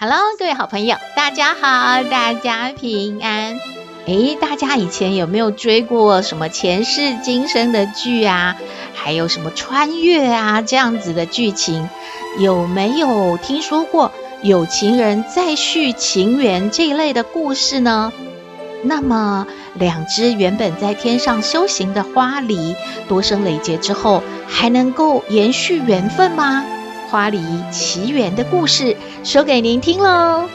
Hello， 各位好朋友，大家好，大家平安。大家以前有没有追过什么前世今生的剧啊？还有什么穿越啊这样子的剧情？有没有听说过有情人再续情缘这一类的故事呢？那么两只原本在天上修行的花狸多生累劫之后，还能够延续缘分吗？花狸奇缘的故事说给您听咯。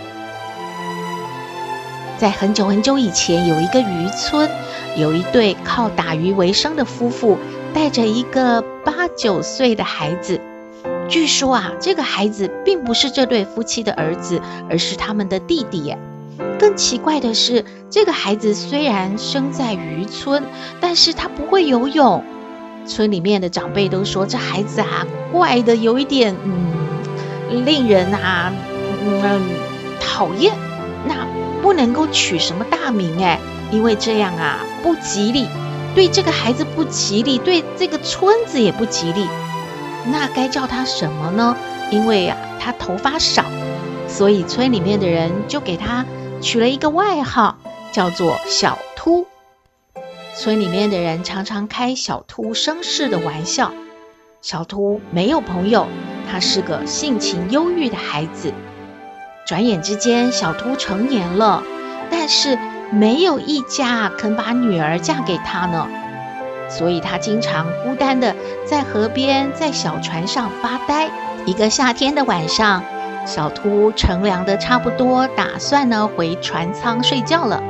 在很久很久以前，有一个渔村，有一对靠打鱼为生的夫妇，带着一个8、9岁的孩子。据说啊，这个孩子并不是这对夫妻的儿子，而是他们的弟弟耶。更奇怪的是，这个孩子虽然生在渔村，但是他不会游泳。村里面的长辈都说，这孩子啊，怪的有一点令人讨厌。那不能够取什么大名因为这样啊不吉利，对这个孩子不吉利，对这个村子也不吉利。那该叫他什么呢？因为啊他头发少，所以村里面的人就给他取了一个外号，叫做小秃。村里面的人常常开小秃生事的玩笑。小秃没有朋友，他是个性情忧郁的孩子。转眼之间，小秃成年了，但是没有一家肯把女儿嫁给他呢。所以他经常孤单的在河边，在小船上发呆。一个夏天的晚上，小秃乘凉的差不多，打算呢回船舱睡觉了。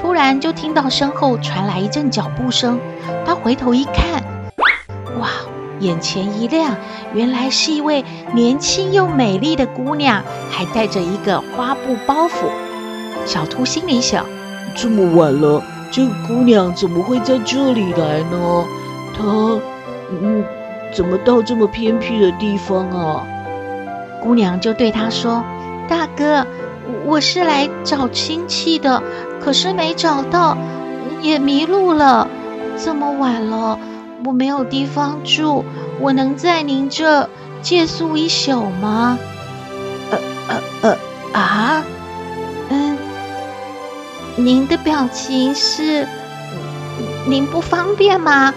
突然就听到身后传来一阵脚步声，他回头一看，哇，眼前一亮，原来是一位年轻又美丽的姑娘，还带着一个花布包袱。小秃心里想，这么晚了，这个姑娘怎么会在这里来呢？她怎么到这么偏僻的地方啊？姑娘就对他说，大哥，我是来找亲戚的，可是没找到，也迷路了。这么晚了，我没有地方住，我能在您这借宿一宿吗？您的表情是您不方便吗？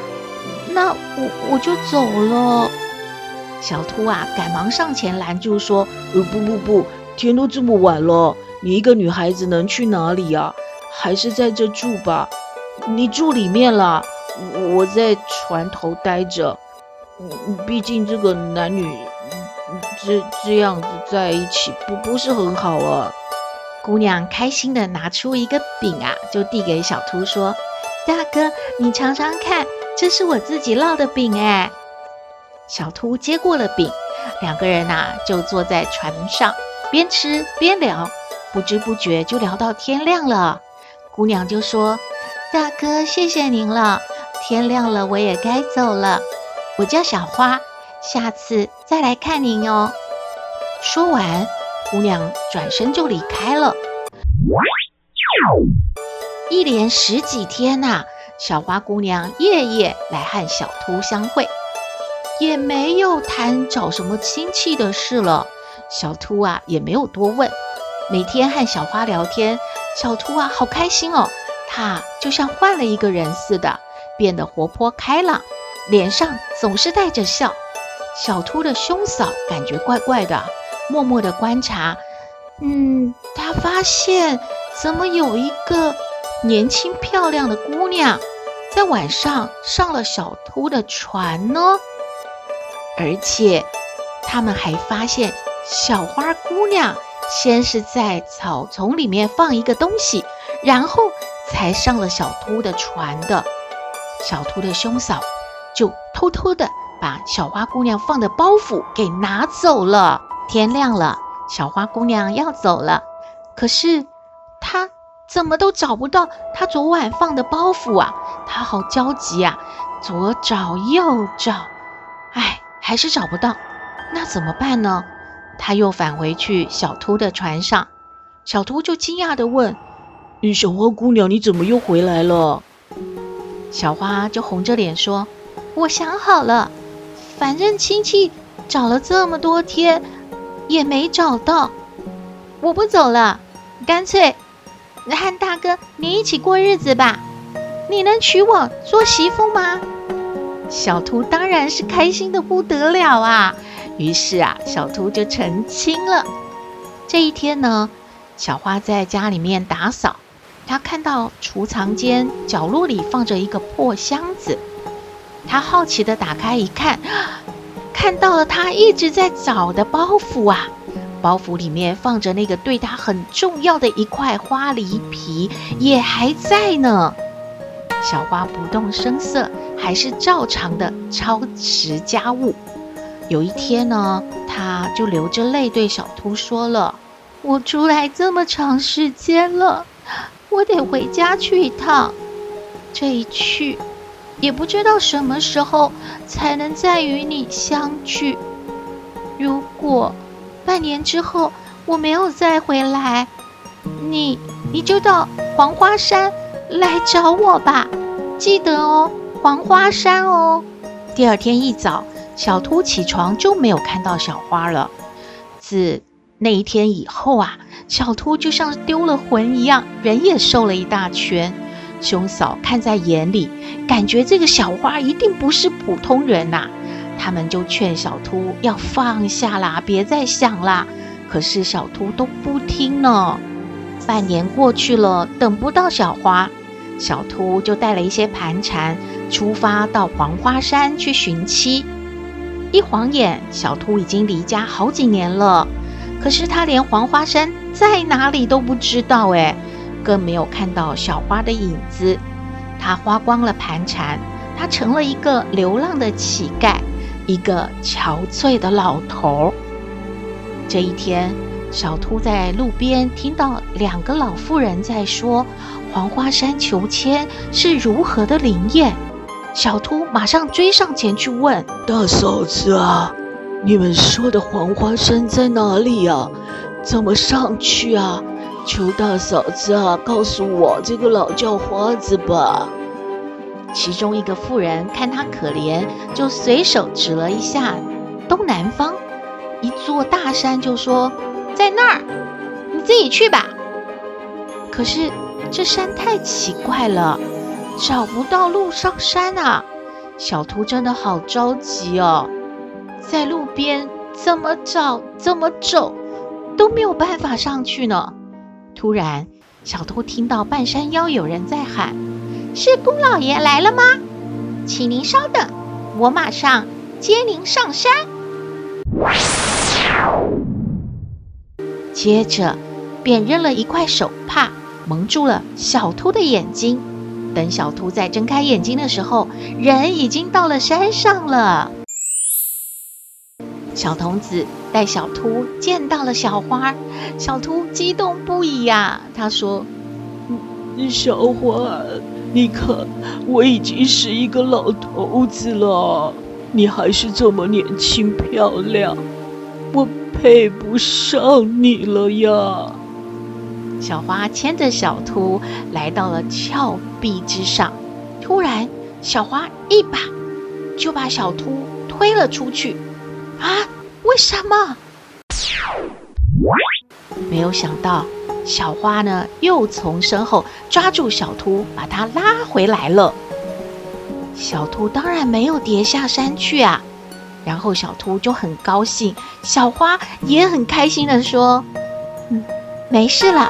那我就走了。小秃啊赶忙上前拦住说，不，天都这么晚了，你一个女孩子能去哪里啊？还是在这住吧，你住里面啦，我在船头待着。毕竟这个男女这样子在一起不是很好啊。姑娘开心的拿出一个饼啊，就递给小秃说，大哥，你尝尝看，这是我自己烙的饼小秃接过了饼，两个人啊就坐在船上，边吃边聊，不知不觉就聊到天亮了。姑娘就说，大哥，谢谢您了，天亮了，我也该走了，我叫小花，下次再来看您哦。说完，姑娘转身就离开了。一连10几天啊，小花姑娘夜夜来和小秃相会，也没有谈找什么亲戚的事了。小秃啊也没有多问，每天和小花聊天，小秃啊好开心哦，他就像换了一个人似的，变得活泼开朗，脸上总是带着笑。小秃的兄嫂感觉怪怪的，默默地观察，他发现怎么有一个年轻漂亮的姑娘在晚上上了小秃的船呢？而且他们还发现，小花姑娘先是在草丛里面放一个东西，然后才上了小秃的船的。小秃的兄嫂就偷偷的把小花姑娘放的包袱给拿走了。天亮了，小花姑娘要走了，可是他怎么都找不到他昨晚放的包袱啊！他好焦急啊，左找右找，哎，还是找不到。那怎么办呢？他又返回去小秃的船上，小秃就惊讶地问：“小花姑娘，你怎么又回来了？”小花就红着脸说：“我想好了，反正亲戚找了这么多天也没找到，我不走了，干脆和大哥你一起过日子吧。你能娶我做媳妇吗？”小秃当然是开心得不得了啊！于是啊，小秃就成亲了。这一天呢，小花在家里面打扫，她看到储藏间角落里放着一个破箱子，她好奇地打开一看，看到了她一直在找的包袱啊！包袱里面放着那个对她很重要的一块花梨皮，也还在呢。小花不动声色，还是照常的操持家务。有一天呢，她就流着泪对小秃说了：“我出来这么长时间了，我得回家去一趟。这一去，也不知道什么时候才能再与你相聚。如果半年之后我没有再回来，你就到黄花山来找我吧，记得哦，黄花山哦。”第二天一早，小秃起床就没有看到小花了。自那一天以后啊，小秃就像丢了魂一样，人也瘦了一大圈。兄嫂看在眼里，感觉这个小花一定不是普通人呐。他们就劝小秃要放下啦，别再想啦。可是小秃都不听呢。半年过去了，等不到小花，小秃就带了一些盘缠，出发到黄花山去寻妻。一晃眼，小秃已经离家好几年了。可是他连黄花山在哪里都不知道哎，更没有看到小花的影子。他花光了盘缠，他成了一个流浪的乞丐，一个憔悴的老头。这一天，小秃在路边听到两个老妇人在说黄花山求签是如何的灵验。小秃马上追上前去问：“大嫂子啊，你们说的黄花山在哪里啊？怎么上去啊？求大嫂子啊，告诉我这个老叫花子吧。”其中一个妇人看他可怜，就随手指了一下东南方一座大山，就说：“在那儿，你自己去吧。”可是这山太奇怪了，找不到路上山啊！小秃真的好着急哦，在路边怎么找怎么走都没有办法上去呢。突然，小秃听到半山腰有人在喊：“是姑老爷来了吗？请您稍等，我马上接您上山。”接着便扔了一块手帕，蒙住了小秃的眼睛。等小秃再睁开眼睛的时候，人已经到了山上了。小童子带小秃见到了小花，小秃激动不已啊！他说：“小花，你看我已经是一个老头子了，你还是这么年轻漂亮，我配不上你了呀。”小花牵着小秃来到了峭壁之上，突然小花一把就把小秃推了出去。啊，为什么？没有想到，小花呢又从身后抓住小秃，把他拉回来了。小秃当然没有跌下山去啊。然后小秃就很高兴，小花也很开心地说：“没事了，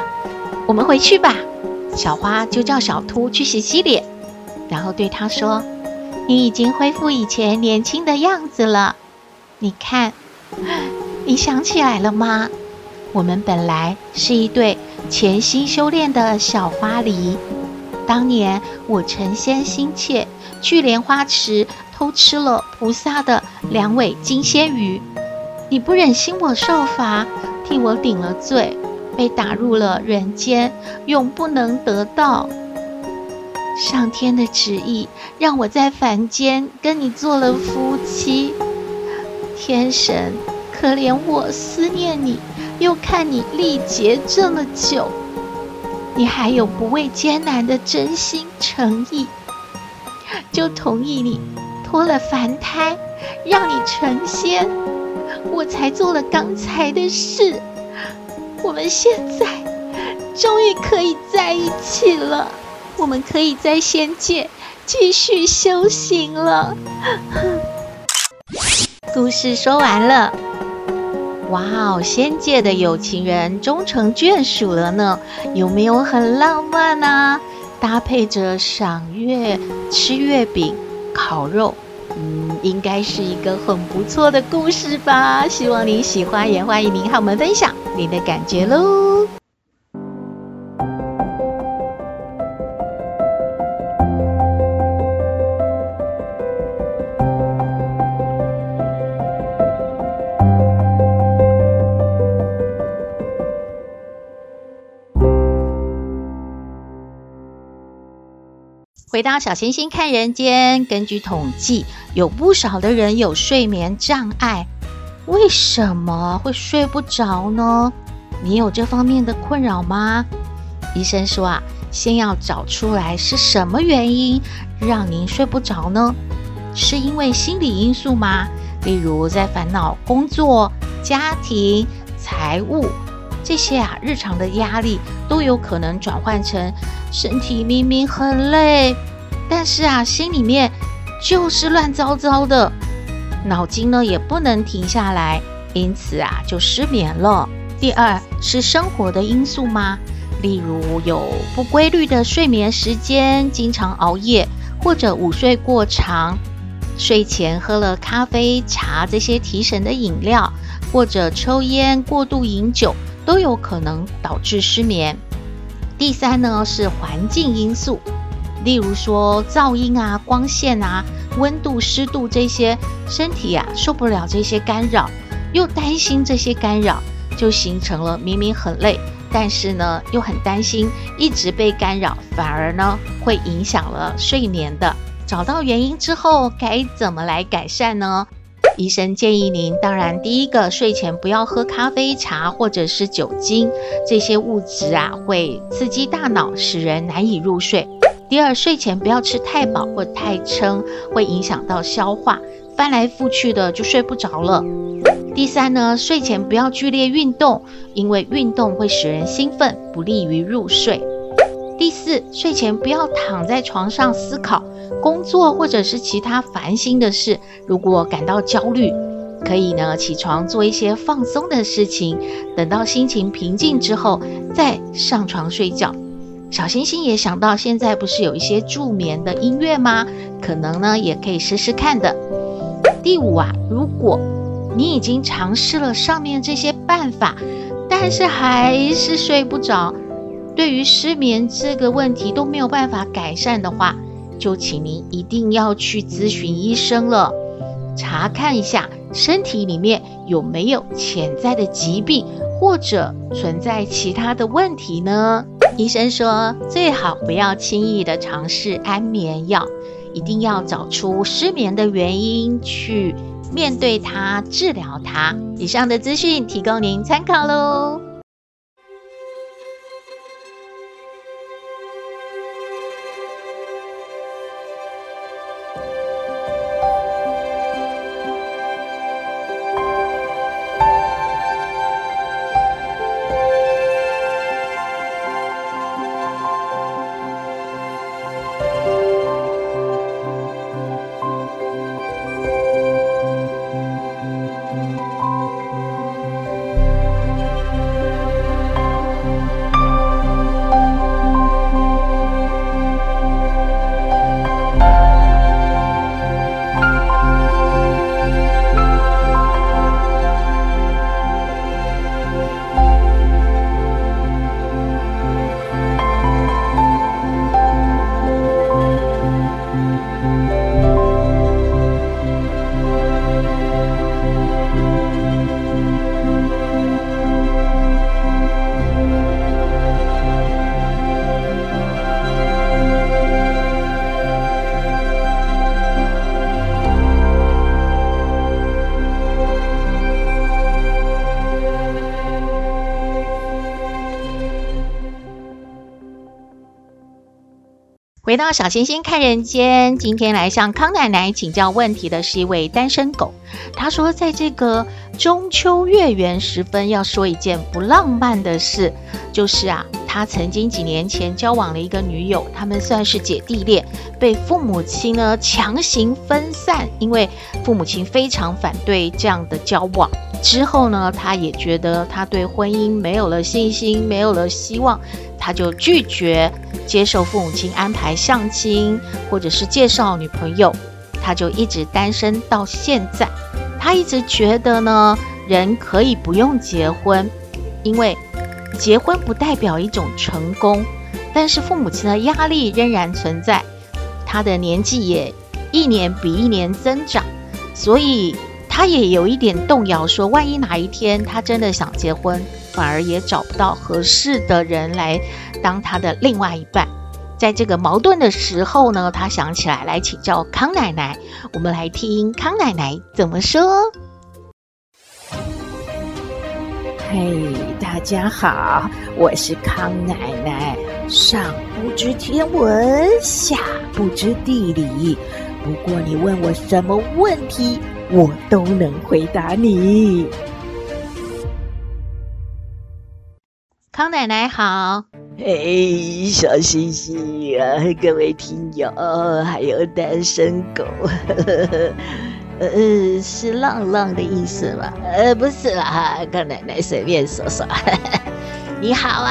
我们回去吧。”小花就叫小秃去洗洗脸，然后对他说：“你已经恢复以前年轻的样子了，你看，你想起来了吗？我们本来是一对潜心修炼的小花狸。当年我成仙心切，去莲花池偷吃了菩萨的两尾金仙鱼，你不忍心我受罚，替我顶了罪。被打入了人间，永不能得到。上天的旨意让我在凡间跟你做了夫妻。天神可怜我思念你，又看你历劫这么久，你还有不畏艰难的真心诚意，就同意你脱了凡胎，让你成仙，我才做了刚才的事。我们现在终于可以在一起了，我们可以在仙界继续修行了。故事说完了。哇哦，仙界的有情人终成眷属了呢，有没有很浪漫啊？搭配着赏月、吃月饼、烤肉，应该是一个很不错的故事吧。希望您喜欢，也欢迎您和我们分享您的感觉喽。回到小星星看人间，根据统计，有不少的人有睡眠障碍。为什么会睡不着呢？你有这方面的困扰吗？医生说啊，先要找出来是什么原因让您睡不着呢？是因为心理因素吗？例如在烦恼工作、家庭、财务这些日常的压力都有可能转换成身体明明很累，但是心里面就是乱糟糟的，脑筋呢也不能停下来，因此就失眠了。第二是生活的因素吗？例如有不规律的睡眠时间，经常熬夜或者午睡过长，睡前喝了咖啡、茶这些提神的饮料，或者抽烟、过度饮酒，都有可能导致失眠。第三呢是环境因素，例如说噪音光线温度、湿度这些，身体受不了这些干扰，又担心这些干扰，就形成了明明很累，但是呢又很担心一直被干扰，反而呢会影响了睡眠的。找到原因之后该怎么来改善呢？医生建议您，当然第一个，睡前不要喝咖啡、茶或者是酒精，这些物质会刺激大脑，使人难以入睡。第二，睡前不要吃太饱或太撑，会影响到消化，翻来覆去的就睡不着了。第三呢，睡前不要剧烈运动，因为运动会使人兴奋，不利于入睡。第四，睡前不要躺在床上思考工作或者是其他烦心的事，如果感到焦虑，可以呢起床做一些放松的事情，等到心情平静之后再上床睡觉。小星星也想到现在不是有一些助眠的音乐吗？可能呢也可以试试看的。第五如果你已经尝试了上面这些办法，但是还是睡不着，对于失眠这个问题都没有办法改善的话，就请您一定要去咨询医生了，查看一下身体里面有没有潜在的疾病或者存在其他的问题呢？医生说最好不要轻易的尝试安眠药，一定要找出失眠的原因，去面对它，治疗它。以上的资讯提供您参考喽。回到小星星看人间，今天来向康奶奶请教问题的是一位单身狗。他说，在这个中秋月圆时分，要说一件不浪漫的事，就是他曾经几年前交往了一个女友，他们算是姐弟恋，被父母亲呢强行分散，因为父母亲非常反对这样的交往。之后呢，他也觉得他对婚姻没有了信心，没有了希望，他就拒绝接受父母亲安排相亲或者是介绍女朋友，他就一直单身到现在。他一直觉得呢，人可以不用结婚，因为结婚不代表一种成功，但是父母亲的压力仍然存在，他的年纪也一年比一年增长，所以他也有一点动摇，说万一哪一天他真的想结婚，反而也找不到合适的人来当他的另外一半。在这个矛盾的时候呢，他想起来来请教康奶奶，我们来听康奶奶怎么说。大家好，我是康奶奶，上不知天文，下不知地理，不过你问我什么问题，我都能回答你。康奶奶好。小星星各位听友还有单身狗是浪浪的意思吗？不是啦，康奶奶随便说说你好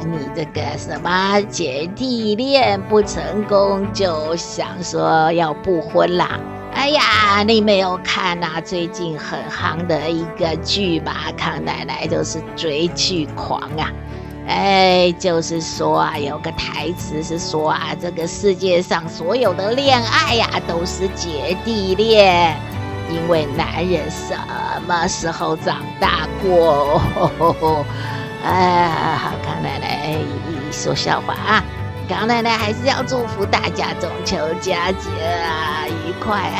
你这个什么姐弟恋不成功就想说要不婚啦？你没有看最近很夯的一个剧吧？康奶奶就是追剧狂就是说有个台词是说这个世界上所有的恋爱都是姐弟恋，因为男人什么时候长大过？康奶奶说笑话康奶奶还是要祝福大家中秋佳节愉快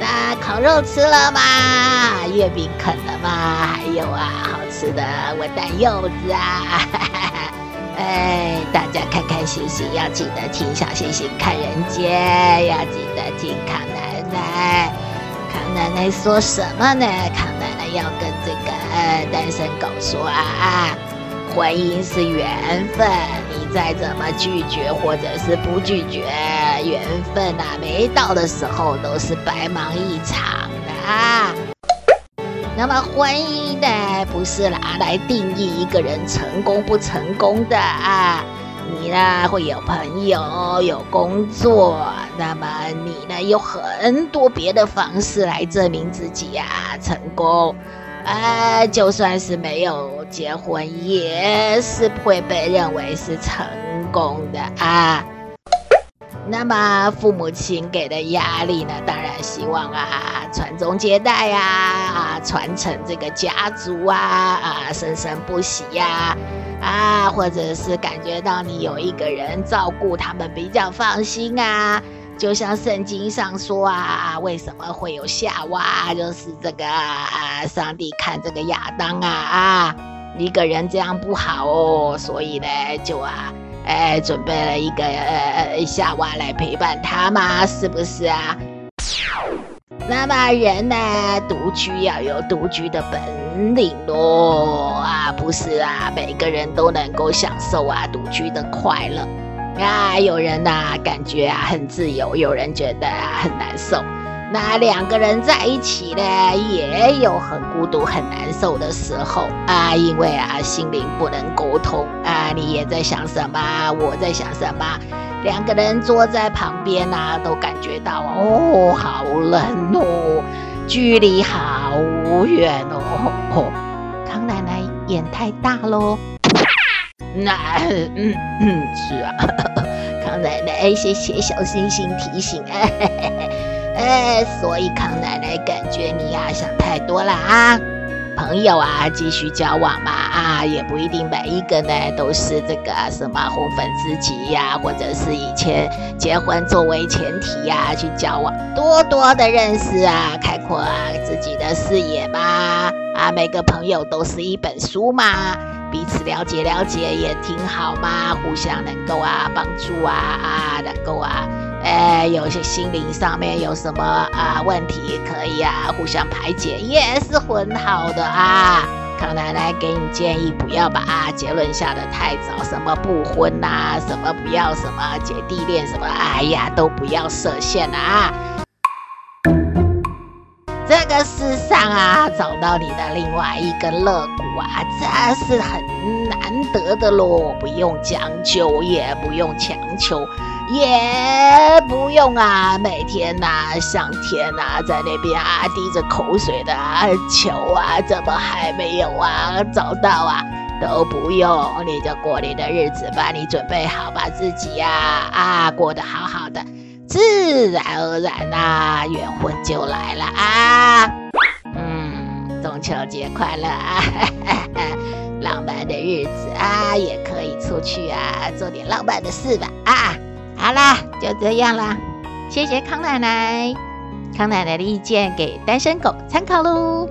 那烤肉吃了吗？月饼啃了吗？还有好吃的文旦柚子大家开开心心，要记得听小星星看人间，要记得听康奶奶。康奶奶说什么呢？康奶奶要跟这个单身狗说婚姻是缘分，你再怎么拒绝或者是不拒绝，缘分没到的时候都是白忙一场的那么婚姻呢，不是来定义一个人成功不成功的你呢会有朋友，有工作，那么你呢有很多别的方式来证明自己成功。就算是没有结婚，也是会被认为是成功的那么父母亲给的压力呢，当然希望传宗接代传承这个家族生生不息或者是感觉到你有一个人照顾他们比较放心就像圣经上说为什么会有夏娃，就是这个上帝看这个亚当一个人这样不好所以呢就准备了一个夏娃来陪伴他嘛，是不是那么人呢独居要有独居的本领咯不是每个人都能够享受独居的快乐有人感觉很自由，有人觉得很难受。那两个人在一起呢，也有很孤独、很难受的时候因为心灵不能沟通你也在想什么，我在想什么，两个人坐在旁边都感觉到好冷哦，距离好远哦。康奶奶眼太大咯。是康奶奶谢谢小星星提醒所以康奶奶感觉你想太多了朋友继续交往嘛也不一定每一个呢都是这个什么红粉知己或者是以前结婚作为前提去交往，多多的认识开阔自己的视野嘛每个朋友都是一本书嘛彼此了解了解也挺好嘛，互相能够啊帮助啊能够啊有些心灵上面有什么问题可以啊互相排解也是很好的啊。康奶奶给你建议，不要把结论下得太早，什么不婚啊，什么不要什么姐弟恋什么，哎呀都不要设限啊。这个世上啊，找到你的另外一个肋骨啊，这是很难得的咯，不用将就，也不用强求，也不用每天上天在那边滴着口水的求怎么还没有找到都不用，你就过你的日子吧，你准备好把自己过得好好的，自然而然缘分就来了中秋节快乐浪漫的日子也可以出去做点浪漫的事吧好啦，就这样啦，谢谢康奶奶，康奶奶的意见给单身狗参考咯。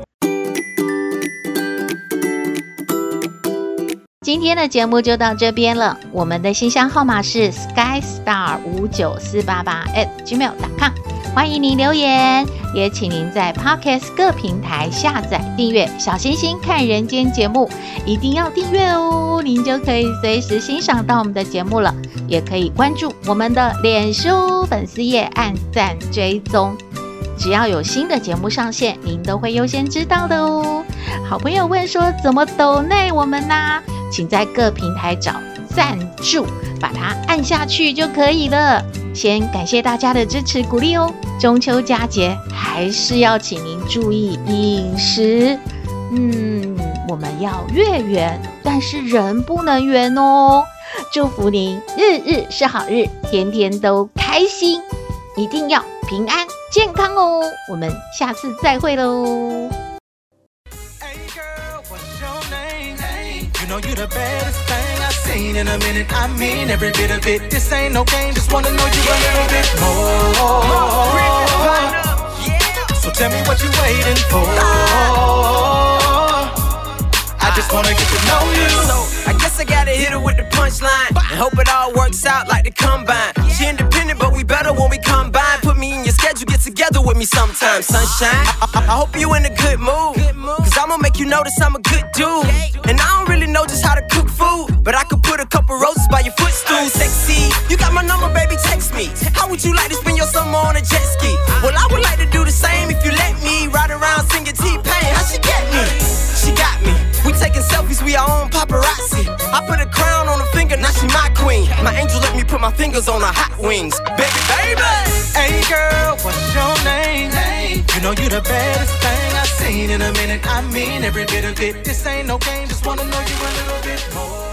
今天的节目就到这边了，我们的信箱号码是 skystar59488@gmail.com， 欢迎您留言，也请您在 Podcast 各平台下载订阅小星星看人间节目，一定要订阅哦，您就可以随时欣赏到我们的节目了，也可以关注我们的脸书粉丝页，按赞追踪，只要有新的节目上线，您都会优先知道的哦。好朋友问说怎么抖内我们呢？请在各平台找赞助，把它按下去就可以了。先感谢大家的支持鼓励哦。中秋佳节还是要请您注意饮食，我们要月圆，但是人不能圆哦。祝福您日日是好日，天天都开心，一定要平安健康哦，我们下次再会喽。Just wanna get to know you. So I guess I gotta hit her with the punchline and hope it all works out like the combine. She independent, but we better when we combine. Put me in your schedule, get together with me sometime. Sunshine, I hope you in a good mood, 'cause I'ma make you notice I'm a good dude. And I don't really know just how to cook food, but I could put a couple roses by your footstool. Sexy, you got my number, baby, text me. How would you like to spend your summer on a jet ski? Well, I would like to do the same if you let me. Ride around singing T-Pain, how she get me? She got me. We taking selfies, we our own paparazzi. I put a crown on her finger, now she my queen. My angel let me put my fingers on her hot wings. Baby, baby. Hey girl, what's your name? Hey. You know you the baddest thing I've seen in a minute. I mean every bit of it. This ain't no game, just wanna know you a little bit more.